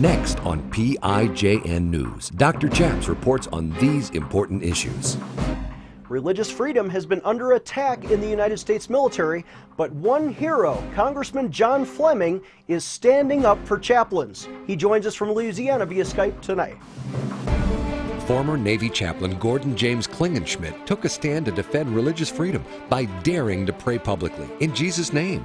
Next on PIJN News, Dr. Chaps reports on these important issues. Religious freedom has been under attack in the United States military, but one hero, Congressman John Fleming, is standing up for chaplains. He joins us from Louisiana via Skype tonight. Former Navy chaplain Gordon James Klingenschmitt took a stand to defend religious freedom by daring to pray publicly in Jesus' name.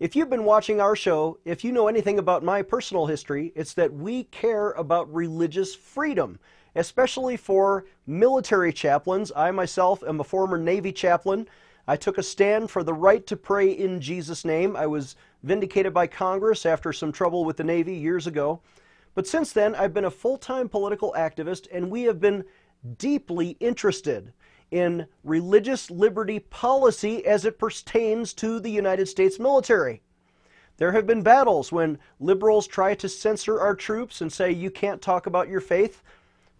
If you've been watching our show, if you know anything about my personal history, it's that we care about religious freedom, especially for military chaplains. I myself am a former Navy chaplain. I took a stand for the right to pray in Jesus' name. I was vindicated by Congress after some trouble with the Navy years ago. But since then, I've been a full-time political activist, and we have been deeply interested in religious liberty policy as it pertains to the United States military. There have been battles when liberals try to censor our troops and say, you can't talk about your faith.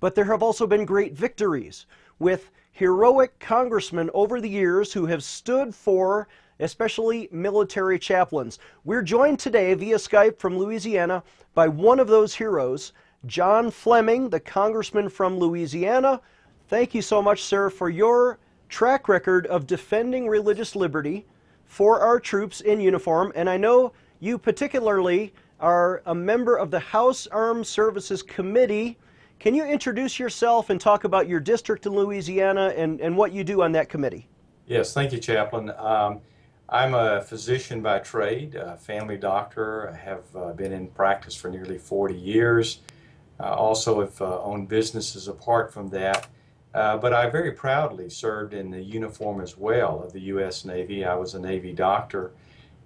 But there have also been great victories with heroic congressmen over the years who have stood for especially military chaplains. We're joined today via Skype from Louisiana by one of those heroes, John Fleming, the congressman from Louisiana. Thank you so much, sir, for your track record of defending religious liberty for our troops in uniform. And I know you particularly are a member of the House Armed Services Committee. Can you introduce yourself and talk about your district in Louisiana and what you do on that committee? Yes, thank you, Chaplain. I'm a physician by trade, a family doctor. I have been in practice for nearly 40 years. I also have owned businesses apart from that. But I very proudly served in the uniform as well of the U.S. Navy. I was a Navy doctor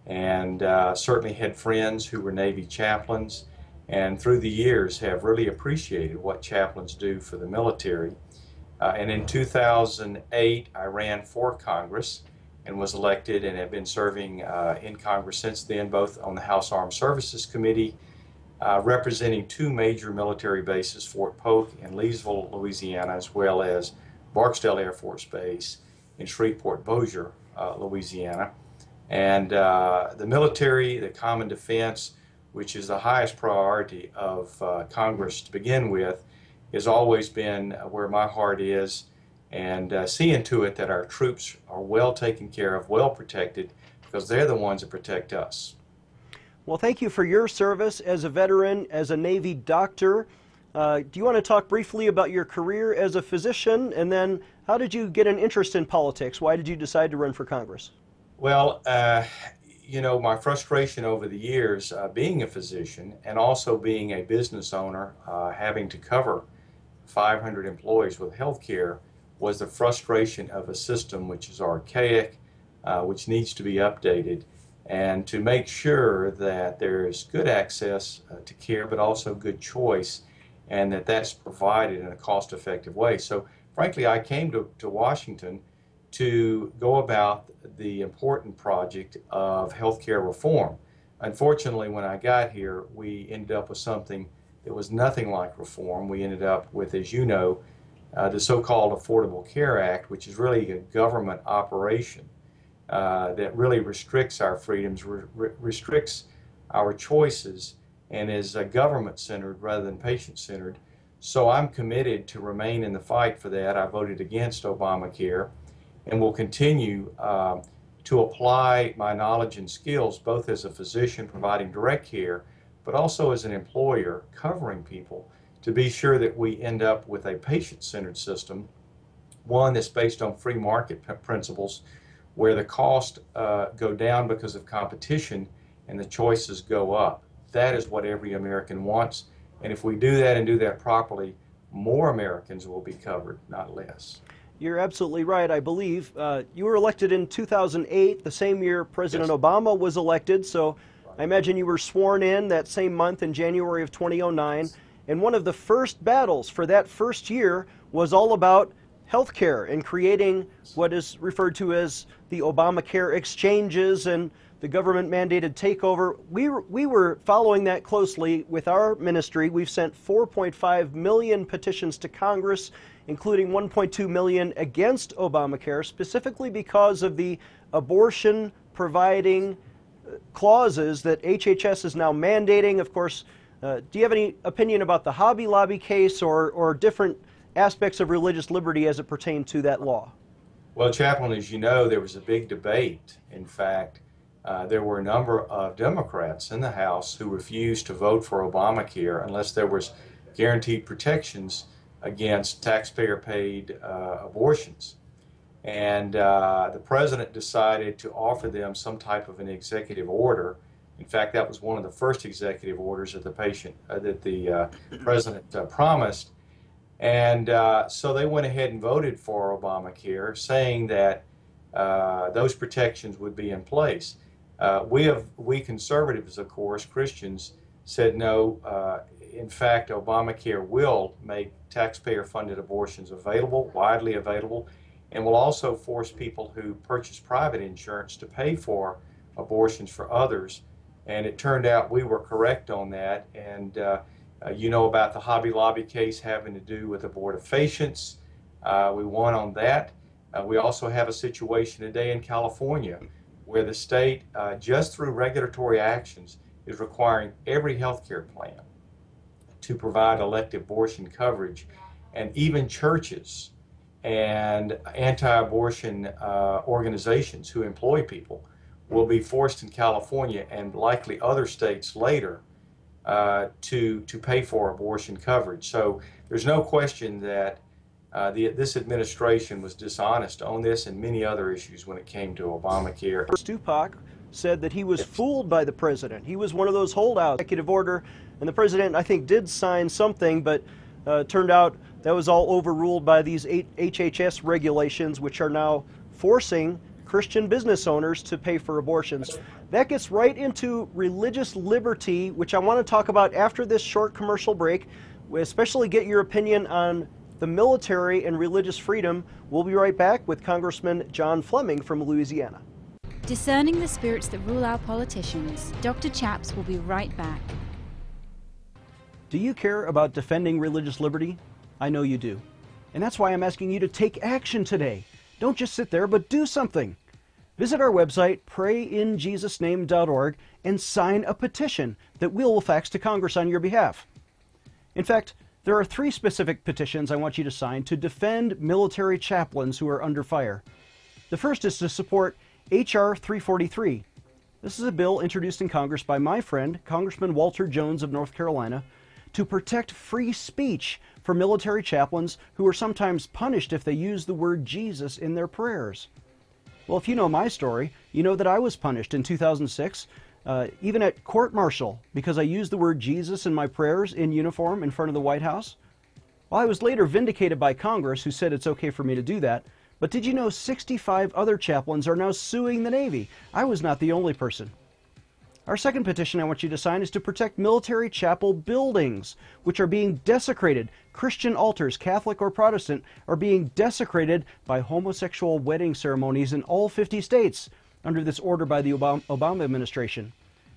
and certainly had friends who were Navy chaplains, and through the years have really appreciated what chaplains do for the military. And in 2008, I ran for Congress and was elected, and have been serving in Congress since then, both on the House Armed Services Committee, representing two major military bases, Fort Polk and Leesville, Louisiana, as well as Barksdale Air Force Base in Shreveport, Bossier, Louisiana. And the military, the common defense, which is the highest priority of Congress to begin with, has always been where my heart is, and seeing to it that our troops are well taken care of, well protected, because they're the ones that protect us. Well, thank you for your service as a veteran, as a Navy doctor. Do you want to talk briefly about your career as a physician, and then how did you get an interest in politics? Why did you decide to run for Congress? Well, you know, my frustration over the years being a physician and also being a business owner, having to cover 500 employees with health care, was the frustration of a system which is archaic, which needs to be updated, and to make sure that there is good access to care, but also good choice, and that that's provided in a cost-effective way. So frankly, I came to Washington to go about the important project of healthcare reform. Unfortunately, when I got here, we ended up with something that was nothing like reform. We ended up with, as you know, the so-called Affordable Care Act, which is really a government operation that really restricts our freedoms, restricts our choices, and is government-centered rather than patient-centered. So I'm committed to remain in the fight for that. I voted against Obamacare, and will continue to apply my knowledge and skills, both as a physician providing direct care, but also as an employer covering people, to be sure that we end up with a patient-centered system, one that's based on free market principles, where the costs go down because of competition and the choices go up. That is what every American wants, and if we do that and do that properly, more Americans will be covered, not less. You're absolutely right, I believe. You were elected in 2008, the same year President Obama was elected, so I imagine you were sworn in that same month in January of 2009. And one of the first battles for that first year was all about health care and creating what is referred to as the Obamacare exchanges and the government-mandated takeover. We were following that closely with our ministry. We've sent 4.5 million petitions to Congress, including 1.2 million against Obamacare, specifically because of the abortion-providing clauses that HHS is now mandating. Of course, do you have any opinion about the Hobby Lobby case or different aspects of religious liberty as it pertained to that law? Well, Chaplain, as you know, there was a big debate. In fact, there were a number of Democrats in the House who refused to vote for Obamacare unless there was guaranteed protections against taxpayer-paid abortions. And the President decided to offer them some type of an executive order. In fact, that was one of the first executive orders that the President promised. And so they went ahead and voted for Obamacare, saying that those protections would be in place. We conservatives, of course, Christians, said no. In fact, Obamacare will make taxpayer-funded abortions available, widely available, and will also force people who purchase private insurance to pay for abortions for others. And it turned out we were correct on that. And you know about the Hobby Lobby case having to do with abortifacients. We won on that. We also have a situation today in California where the state, just through regulatory actions, is requiring every health care plan to provide elective abortion coverage, and even churches and anti-abortion organizations who employ people will be forced in California and likely other states later to pay for abortion coverage. So there's no question that this administration was dishonest on this and many other issues when it came to Obamacare. Stupak said that he was fooled by the President. He was one of those holdouts. Executive order, and the President, I think, did sign something, but turned out that was all overruled by these HHS regulations, which are now forcing Christian business owners to pay for abortions. That gets right into religious liberty, which I want to talk about after this short commercial break. We especially get your opinion on the military and religious freedom. We'll be right back with Congressman John Fleming from Louisiana. Discerning the spirits that rule our politicians. Dr. Chaps will be right back. Do you care about defending religious liberty? I know you do. And that's why I'm asking you to take action today. Don't just sit there, but do something. Visit our website, PrayInJesusName.org, and sign a petition that we will fax to Congress on your behalf. In fact, there are 3 specific petitions I want you to sign to defend military chaplains who are under fire. The first is to support HR 343. This is a bill introduced in Congress by my friend, Congressman Walter Jones of North Carolina, to protect free speech for military chaplains who are sometimes punished if they use the word Jesus in their prayers. Well, if you know my story, you know that I was punished in 2006, even at court-martial, because I used the word Jesus in my prayers in uniform in front of the White House. Well, I was later vindicated by Congress, who said it's okay for me to do that. But did you know 65 other chaplains are now suing the Navy? I was not the only person. Our second petition I want you to sign is to protect military chapel buildings, which are being desecrated. Christian altars, Catholic or Protestant, are being desecrated by homosexual wedding ceremonies in all 50 states under this order by the Obama administration.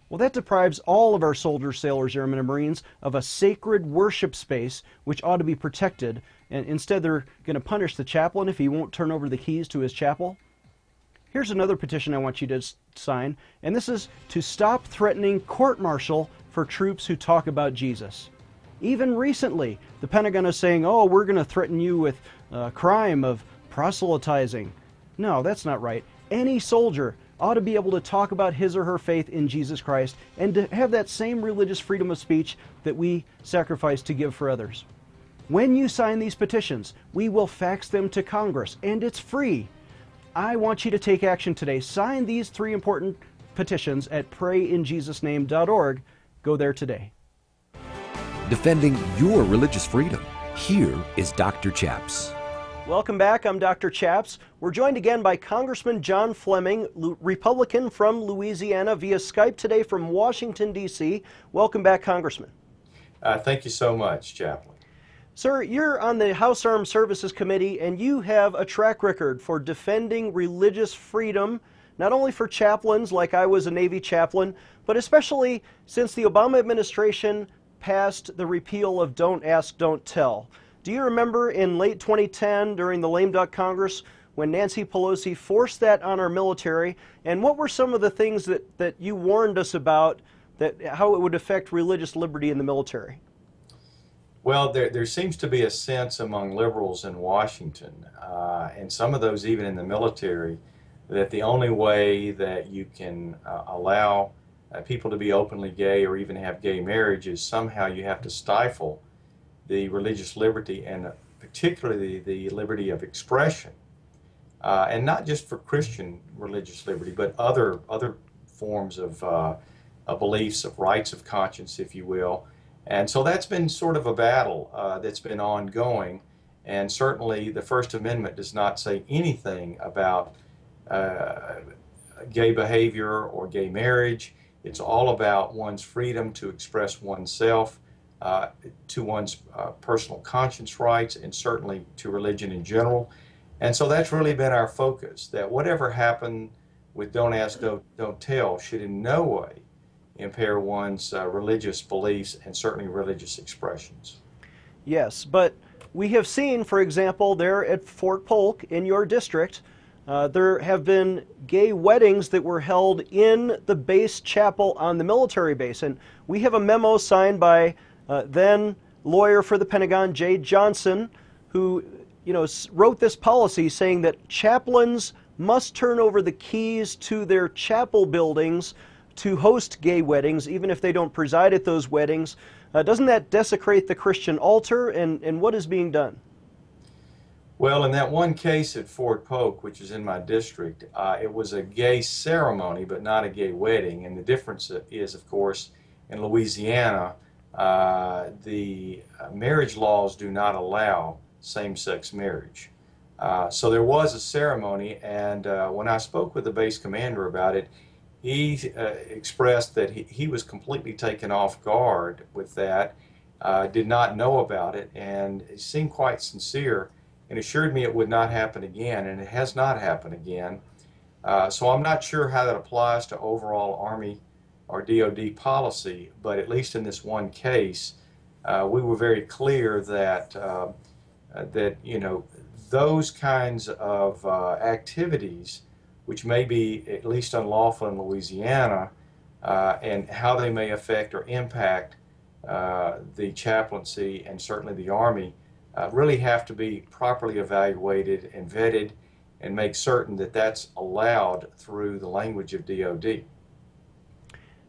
Well, that deprives all of our soldiers, sailors, airmen, and Marines of a sacred worship space which ought to be protected, and instead they're going to punish the chaplain if he won't turn over the keys to his chapel. Here's another petition I want you to sign, and this is to stop threatening court-martial for troops who talk about Jesus. Even recently, the Pentagon is saying, oh, we're going to threaten you with a crime of proselytizing. No, that's not right. Any soldier ought to be able to talk about his or her faith in Jesus Christ and to have that same religious freedom of speech that we sacrifice to give for others. When you sign these petitions, we will fax them to Congress, and it's free. I want you to take action today. Sign these 3 important petitions at PrayInJesusName.org. Go there today. Defending your religious freedom. Here is Dr. Chaps. Welcome back. I'm Dr. Chaps. We're joined again by Congressman John Fleming, Republican from Louisiana, via Skype today from Washington, D.C. Welcome back, Congressman. Thank you so much, Chaplain. Sir, you're on the House Armed Services Committee, and you have a track record for defending religious freedom, not only for chaplains, like I was a Navy chaplain, but especially since the Obama administration passed the repeal of Don't Ask, Don't Tell. Do you remember in late 2010, during the lame duck Congress, when Nancy Pelosi forced that on our military? And what were some of the things that you warned us about, that how it would affect religious liberty in the military? Well, there seems to be a sense among liberals in Washington, and some of those even in the military, that the only way that you can allow people to be openly gay or even have gay marriage is somehow you have to stifle the religious liberty, and particularly the liberty of expression. And not just for Christian religious liberty, but other forms of beliefs, of rights of conscience, if you will. And so that's been sort of a battle that's been ongoing, and certainly the First Amendment does not say anything about gay behavior or gay marriage. It's all about one's freedom to express oneself, to one's personal conscience rights, and certainly to religion in general. And so that's really been our focus, that whatever happened with Don't Ask, Don't Tell should in no way impair one's religious beliefs and certainly religious expressions. Yes, but we have seen, for example, there at Fort Polk in your district, there have been gay weddings that were held in the base chapel on the military base. And we have a memo signed by then lawyer for the Pentagon, Jay Johnson, who wrote this policy saying that chaplains must turn over the keys to their chapel buildings to host gay weddings, even if they don't preside at those weddings. Doesn't that desecrate the Christian altar, and what is being done? Well, in that one case at Fort Polk, which is in my district, it was a gay ceremony but not a gay wedding, and the difference is, of course, in Louisiana, the marriage laws do not allow same-sex marriage. So there was a ceremony, and when I spoke with the base commander about it, he expressed that he was completely taken off guard with that, did not know about it, and it seemed quite sincere and assured me it would not happen again, and it has not happened again. So I'm not sure how that applies to overall Army or DOD policy, but at least in this one case, we were very clear that, those kinds of activities, which may be at least unlawful in Louisiana, and how they may affect or impact the chaplaincy and certainly the Army, really have to be properly evaluated and vetted, and make certain that that's allowed through the language of DOD.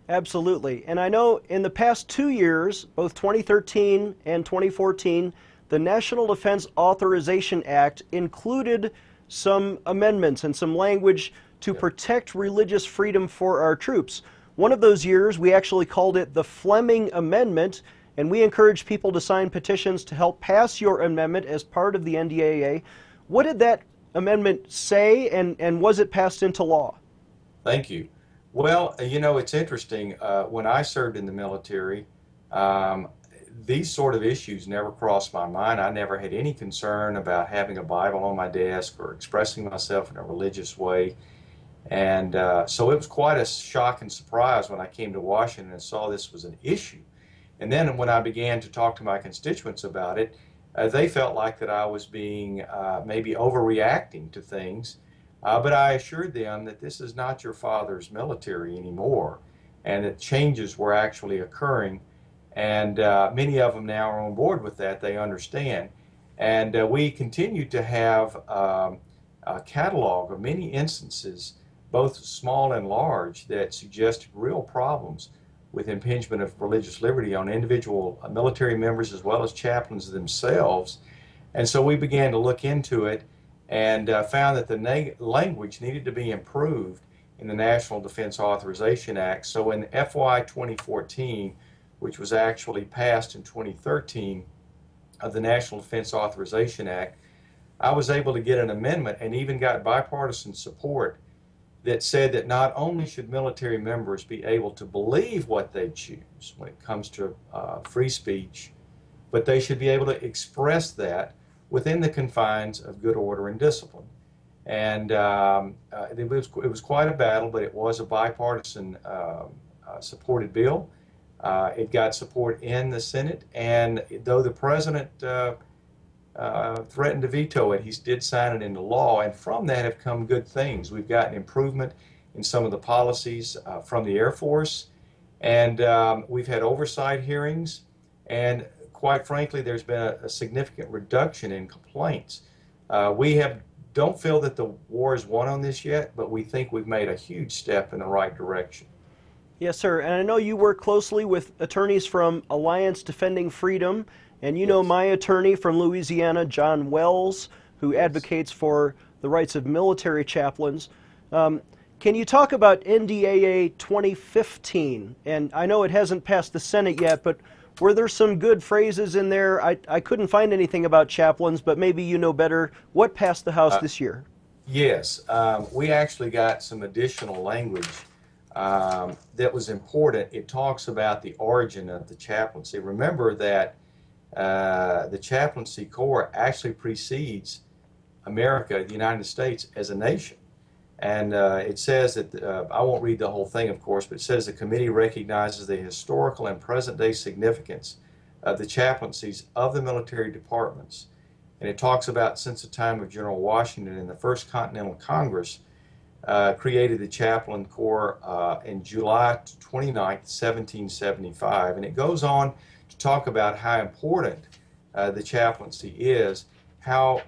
Absolutely. And I know in the past 2 years, both 2013 and 2014, the National Defense Authorization Act included some amendments and some language to protect religious freedom for our troops. One of those years, we actually called it the Fleming Amendment, and we encourage people to sign petitions to help pass your amendment as part of the NDAA. What did that amendment say, and was it passed into law? Thank you. Well, it's interesting. When I served in the military, these sort of issues never crossed my mind. I never had any concern about having a Bible on my desk or expressing myself in a religious way. And so it was quite a shock and surprise when I came to Washington and saw this was an issue. And then when I began to talk to my constituents about it, they felt like that I was being maybe overreacting to things. But I assured them that this is not your father's military anymore, and that changes were actually occurring. And many of them now are on board with that. They understand. And we continue to have a catalog of many instances, both small and large, that suggest real problems with impingement of religious liberty on individual military members as well as chaplains themselves. And so we began to look into it, and found that the language needed to be improved in the National Defense Authorization Act. So in FY 2014, which was actually passed in 2013 of the National Defense Authorization Act, I was able to get an amendment and even got bipartisan support that said that not only should military members be able to believe what they choose when it comes to free speech, but they should be able to express that within the confines of good order and discipline. And it was quite a battle, but it was a bipartisan supported bill. It got support in the Senate, and though the President threatened to veto it, he did sign it into law, and from that have come good things. We've gotten improvement in some of the policies from the Air Force, and we've had oversight hearings, and quite frankly, there's been a significant reduction in complaints. Don't feel that the war is won on this yet, but we think we've made a huge step in the right direction. Yes, sir. And I know you work closely with attorneys from Alliance Defending Freedom, and you know my attorney from Louisiana, John Wells, who advocates for the rights of military chaplains. Can you talk about NDAA 2015? And I know it hasn't passed the Senate yet, but were there some good phrases in there? I couldn't find anything about chaplains, but maybe you know better. What passed the House this year? Yes, we actually got some additional language that was important. It talks about the origin of the chaplaincy. Remember that the chaplaincy corps actually precedes America, the United States, as a nation. And it says that, I won't read the whole thing, of course, but it says the committee recognizes the historical and present-day significance of the chaplaincies of the military departments. And it talks about since the time of General Washington and the First Continental Congress created the Chaplain Corps in July 29, 1775. And it goes on to talk about how important the chaplaincy is, how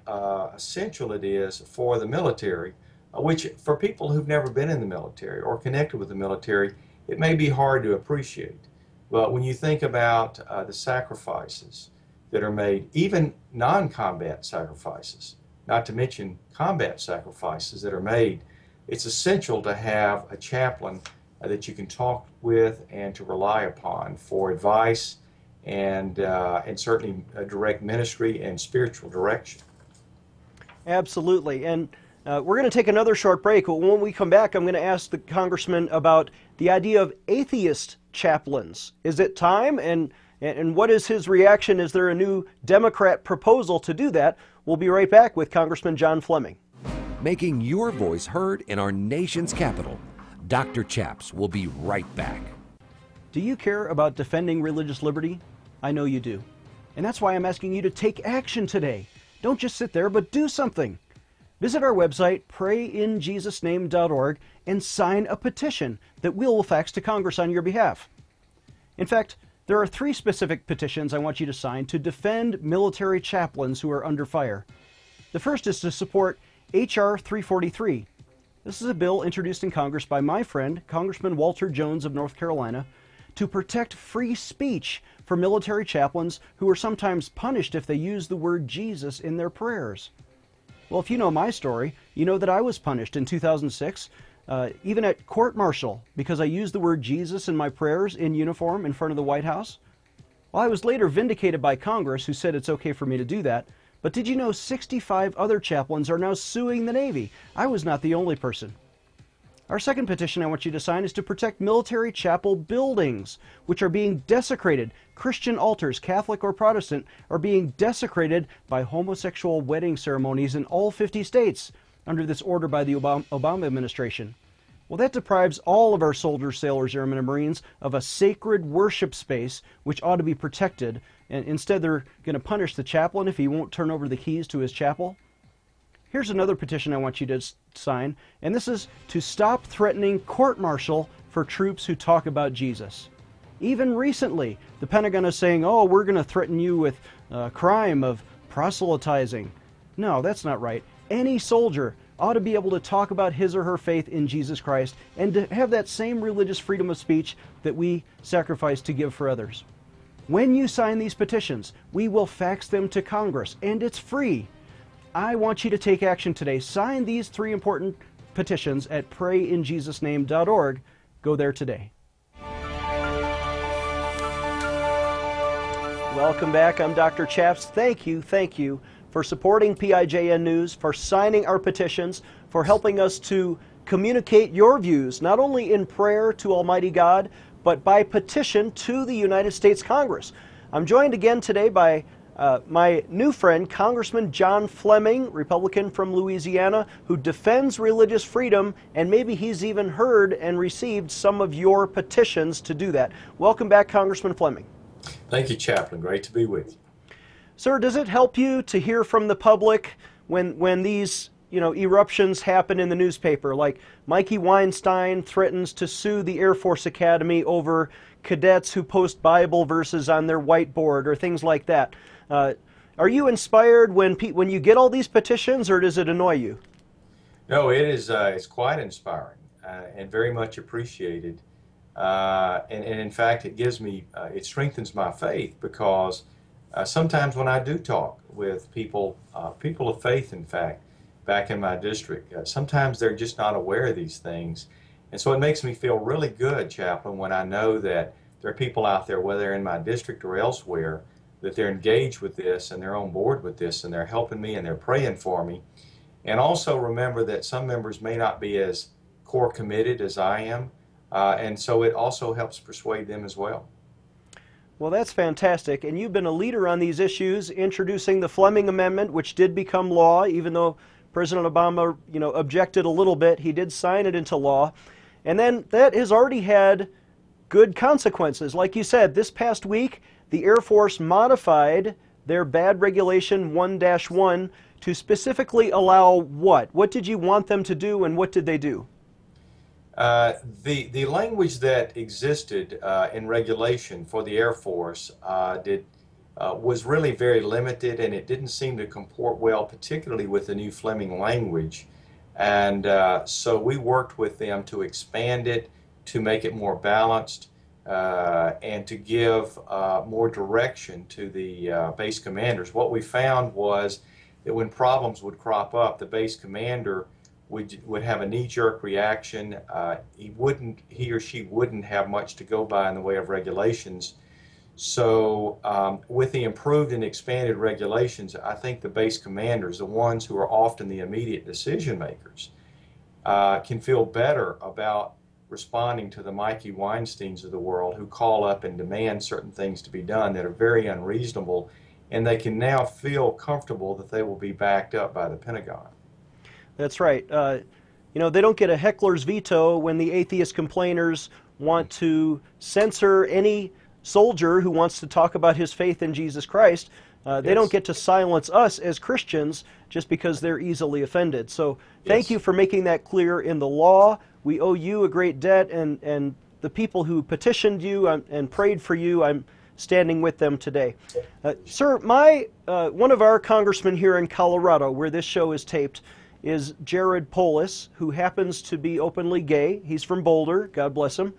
essential it is for the military, which for people who've never been in the military or connected with the military, it may be hard to appreciate. But when you think about the sacrifices that are made, even non-combat sacrifices, not to mention combat sacrifices that are made, it's essential to have a chaplain that you can talk with and to rely upon for advice and certainly direct ministry and spiritual direction. Absolutely. And we're going to take another short break, but when we come back, I'm going to ask the congressman about the idea of atheist chaplains. Is it time? And what is his reaction? Is there a new Democrat proposal to do that? We'll be right back with Congressman John Fleming. Making your voice heard in our nation's capital. Dr. Chaps will be right back. Do you care about defending religious liberty? I know you do. And that's why I'm asking you to take action today. Don't just sit there, but do something. Visit our website, PrayInJesusName.org, and sign a petition that we will fax to Congress on your behalf. In fact, there are 3 specific petitions I want you to sign to defend military chaplains who are under fire. The first is to support HR 343. This is a bill introduced in Congress by my friend, Congressman Walter Jones of North Carolina, to protect free speech for military chaplains who are sometimes punished if they use the word Jesus in their prayers. Well, if you know my story, you know that I was punished in 2006, even at court-martial, because I used the word Jesus in my prayers in uniform in front of the White House. Well, I was later vindicated by Congress, who said it's okay for me to do that. But did you know 65 other chaplains are now suing the Navy? I was not the only person. Our second petition I want you to sign is to protect military chapel buildings, which are being desecrated. Christian altars, Catholic or Protestant, are being desecrated by homosexual wedding ceremonies in all 50 states under this order by the Obama administration. Well, that deprives all of our soldiers, sailors, airmen, and Marines of a sacred worship space, which ought to be protected. And instead, they're going to punish the chaplain if he won't turn over the keys to his chapel. Here's another petition I want you to sign, and this is to stop threatening court-martial for troops who talk about Jesus. Even recently, the Pentagon is saying, oh, we're going to threaten you with a crime of proselytizing. No, that's not right. Any soldier ought to be able to talk about his or her faith in Jesus Christ and to have that same religious freedom of speech that we sacrifice to give for others. When you sign these petitions, we will fax them to Congress, and it's free. I want you to take action today. Sign these 3 important petitions at PrayInJesusName.org. Go there today. Welcome back. I'm Dr. Chaps. Thank you for supporting PIJN News, for signing our petitions, for helping us to communicate your views, not only in prayer to Almighty God, but by petition to the United States Congress. I'm joined again today by my new friend, Congressman John Fleming, Republican from Louisiana, who defends religious freedom, and maybe he's even heard and received some of your petitions to do that. Welcome back, Congressman Fleming. Thank you, Chaplain. Great to be with you. Sir, does it help you to hear from the public when these eruptions happen in the newspaper, like Mikey Weinstein threatens to sue the Air Force Academy over cadets who post Bible verses on their whiteboard or things like that? Are you inspired when you get all these petitions, or does it annoy you? No, it is. It's quite inspiring and very much appreciated. And in fact, it gives me it strengthens my faith, because sometimes when I do talk with people, people of faith, in fact, back in my district, sometimes they're just not aware of these things. And so it makes me feel really good, Chaplain, when I know that there are people out there, whether in my district or elsewhere, that they're engaged with this and they're on board with this and they're helping me and they're praying for me. And also remember that some members may not be as core committed as I am, and so it also helps persuade them as well. Well, that's fantastic. And you've been a leader on these issues, introducing the Fleming Amendment, which did become law, even though President Obama, objected a little bit. He did sign it into law. And then that has already had good consequences. Like you said, this past week, the Air Force modified their bad regulation 1-1 to specifically allow what? What did you want them to do, and what did they do? The language that existed in regulation for the Air Force was really very limited, and it didn't seem to comport well, particularly with the new Fleming language. And so we worked with them to expand it, to make it more balanced, and to give more direction to the base commanders. What we found was that when problems would crop up, the base commander would have a knee-jerk reaction. He or she wouldn't have much to go by in the way of regulations. So with the improved and expanded regulations, I think the base commanders, the ones who are often the immediate decision makers, can feel better about responding to the Mikey Weinsteins of the world, who call up and demand certain things to be done that are very unreasonable, and they can now feel comfortable that they will be backed up by the Pentagon. That's right. They don't get a heckler's veto when the atheist complainers want to censor any soldier who wants to talk about his faith in Jesus Christ. They don't get to silence us as Christians just because they're easily offended. So thank you for making that clear in the law. We owe you a great debt, and the people who petitioned you and prayed for you, I'm standing with them today. Sir, one of our congressmen here in Colorado, where this show is taped, is Jared Polis, who happens to be openly gay. He's from Boulder, God bless him.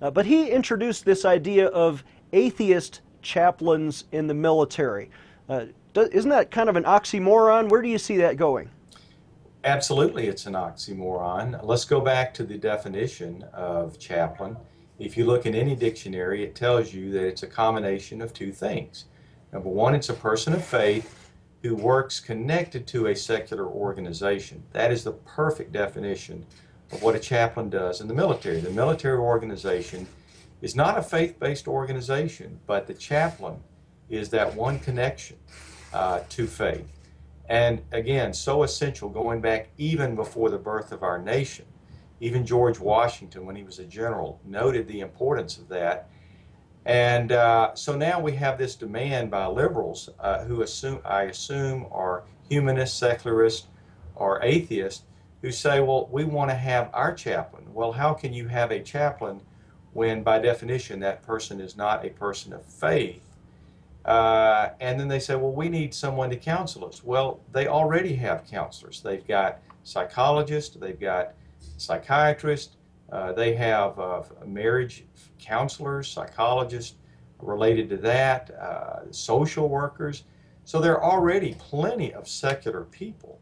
But he introduced this idea of atheist chaplains in the military. Isn't that kind of an oxymoron? Where do you see that going? Absolutely, it's an oxymoron. Let's go back to the definition of chaplain. If you look in any dictionary, it tells you that it's a combination of two things. Number one, it's a person of faith who works connected to a secular organization. That is the perfect definition of what a chaplain does in the military. The military organization is not a faith-based organization, but the chaplain is that one connection to faith. And again, so essential, going back even before the birth of our nation. Even George Washington, when he was a general, noted the importance of that. And so now we have this demand by liberals who I assume are humanists, secularists, or atheists, who say, well, we want to have our chaplain. Well, how can you have a chaplain when, by definition, that person is not a person of faith? And then they say, well, we need someone to counsel us. Well, they already have counselors. They've got psychologists, they've got psychiatrists, they have marriage counselors, psychologists related to that, social workers. So there are already plenty of secular people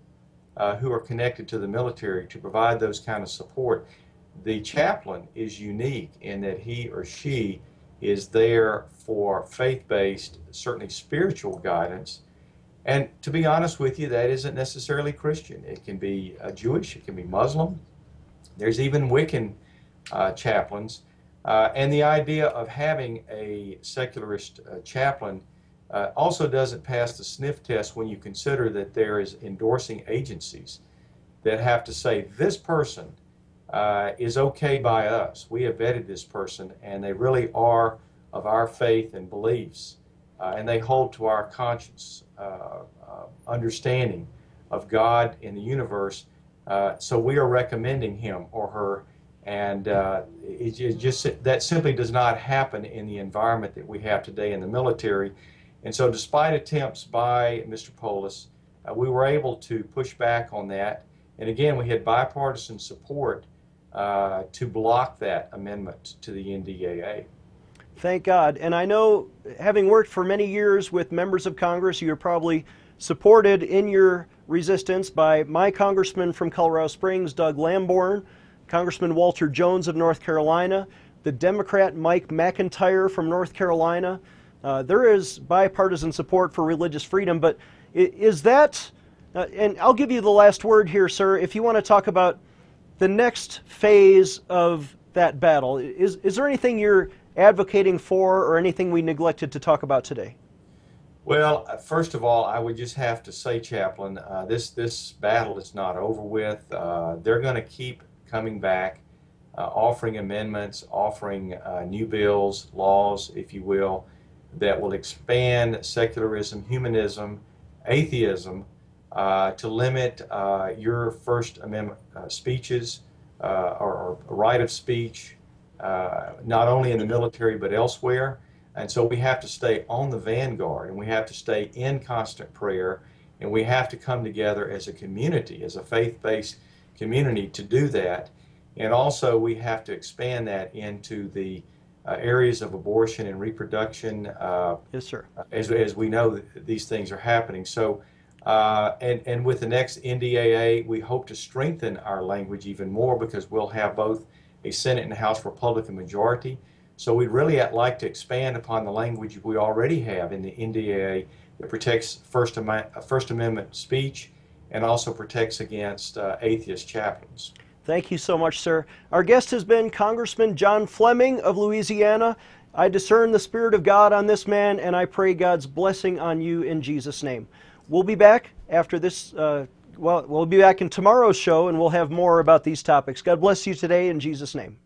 who are connected to the military to provide those kind of support. The chaplain is unique in that he or she is there for faith-based, certainly spiritual guidance. And to be honest with you, that isn't necessarily Christian. It can be Jewish, it can be Muslim. There's even Wiccan chaplains And the idea of having a secularist chaplain also doesn't pass the sniff test when you consider that there is endorsing agencies that have to say this person is okay by us. We have vetted this person, and they really are of our faith and beliefs, and they hold to our conscience understanding of God in the universe. So we are recommending him or her. And that simply does not happen in the environment that we have today in the military. And so despite attempts by Mr. Polis, we were able to push back on that. And again, we had bipartisan support to block that amendment to the NDAA. Thank God. And I know, having worked for many years with members of Congress, you're probably supported in your resistance by my congressman from Colorado Springs, Doug Lamborn, Congressman Walter Jones of North Carolina, the Democrat Mike McIntyre from North Carolina. There is bipartisan support for religious freedom, but is that, and I'll give you the last word here, sir, if you want to talk about the next phase of that battle. Is there anything you're advocating for or anything we neglected to talk about today? Well, first of all, I would just have to say, Chaplain, this battle is not over with. They're going to keep coming back, offering amendments, offering new bills, laws, if you will, that will expand secularism, humanism, atheism, to limit your First Amendment speeches or right of speech, not only in the military but elsewhere. And so we have to stay on the vanguard, and we have to stay in constant prayer, and we have to come together as a community, as a faith-based community, to do that. And also we have to expand that into the areas of abortion and reproduction. Yes, sir. As we know, these things are happening. So, and with the next NDAA, we hope to strengthen our language even more, because we'll have both a Senate and House Republican majority. So we'd really like to expand upon the language we already have in the NDAA that protects First Amendment speech, and also protects against atheist chaplains. Thank you so much, sir. Our guest has been Congressman John Fleming of Louisiana. I discern the Spirit of God on this man, and I pray God's blessing on you in Jesus' name. We'll be back after this, well, we'll be back in tomorrow's show, and we'll have more about these topics. God bless you today in Jesus' name.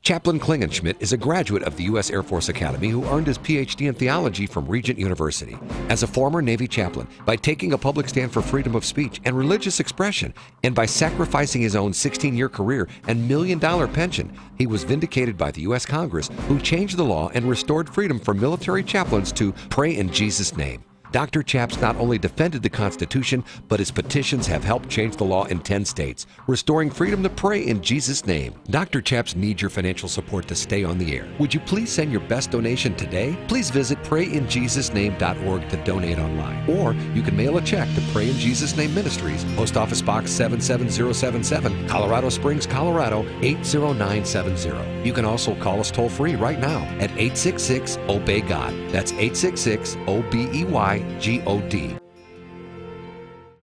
Chaplain Klingenschmitt is a graduate of the U.S. Air Force Academy who earned his Ph.D. in theology from Regent University. As a former Navy chaplain, by taking a public stand for freedom of speech and religious expression, and by sacrificing his own 16-year career and million-dollar pension, he was vindicated by the U.S. Congress, who changed the law and restored freedom for military chaplains to Pray in Jesus' Name. Dr. Chaps not only defended the Constitution, but his petitions have helped change the law in 10 states, restoring freedom to pray in Jesus' name. Dr. Chaps needs your financial support to stay on the air. Would you please send your best donation today? Please visit PrayInJesusName.org to donate online. Or you can mail a check to Pray in Jesus' Name Ministries, Post Office Box 77077, Colorado Springs, Colorado 80970. You can also call us toll-free right now at 866-OBEY-GOD. That's 866-OBEY-GOD.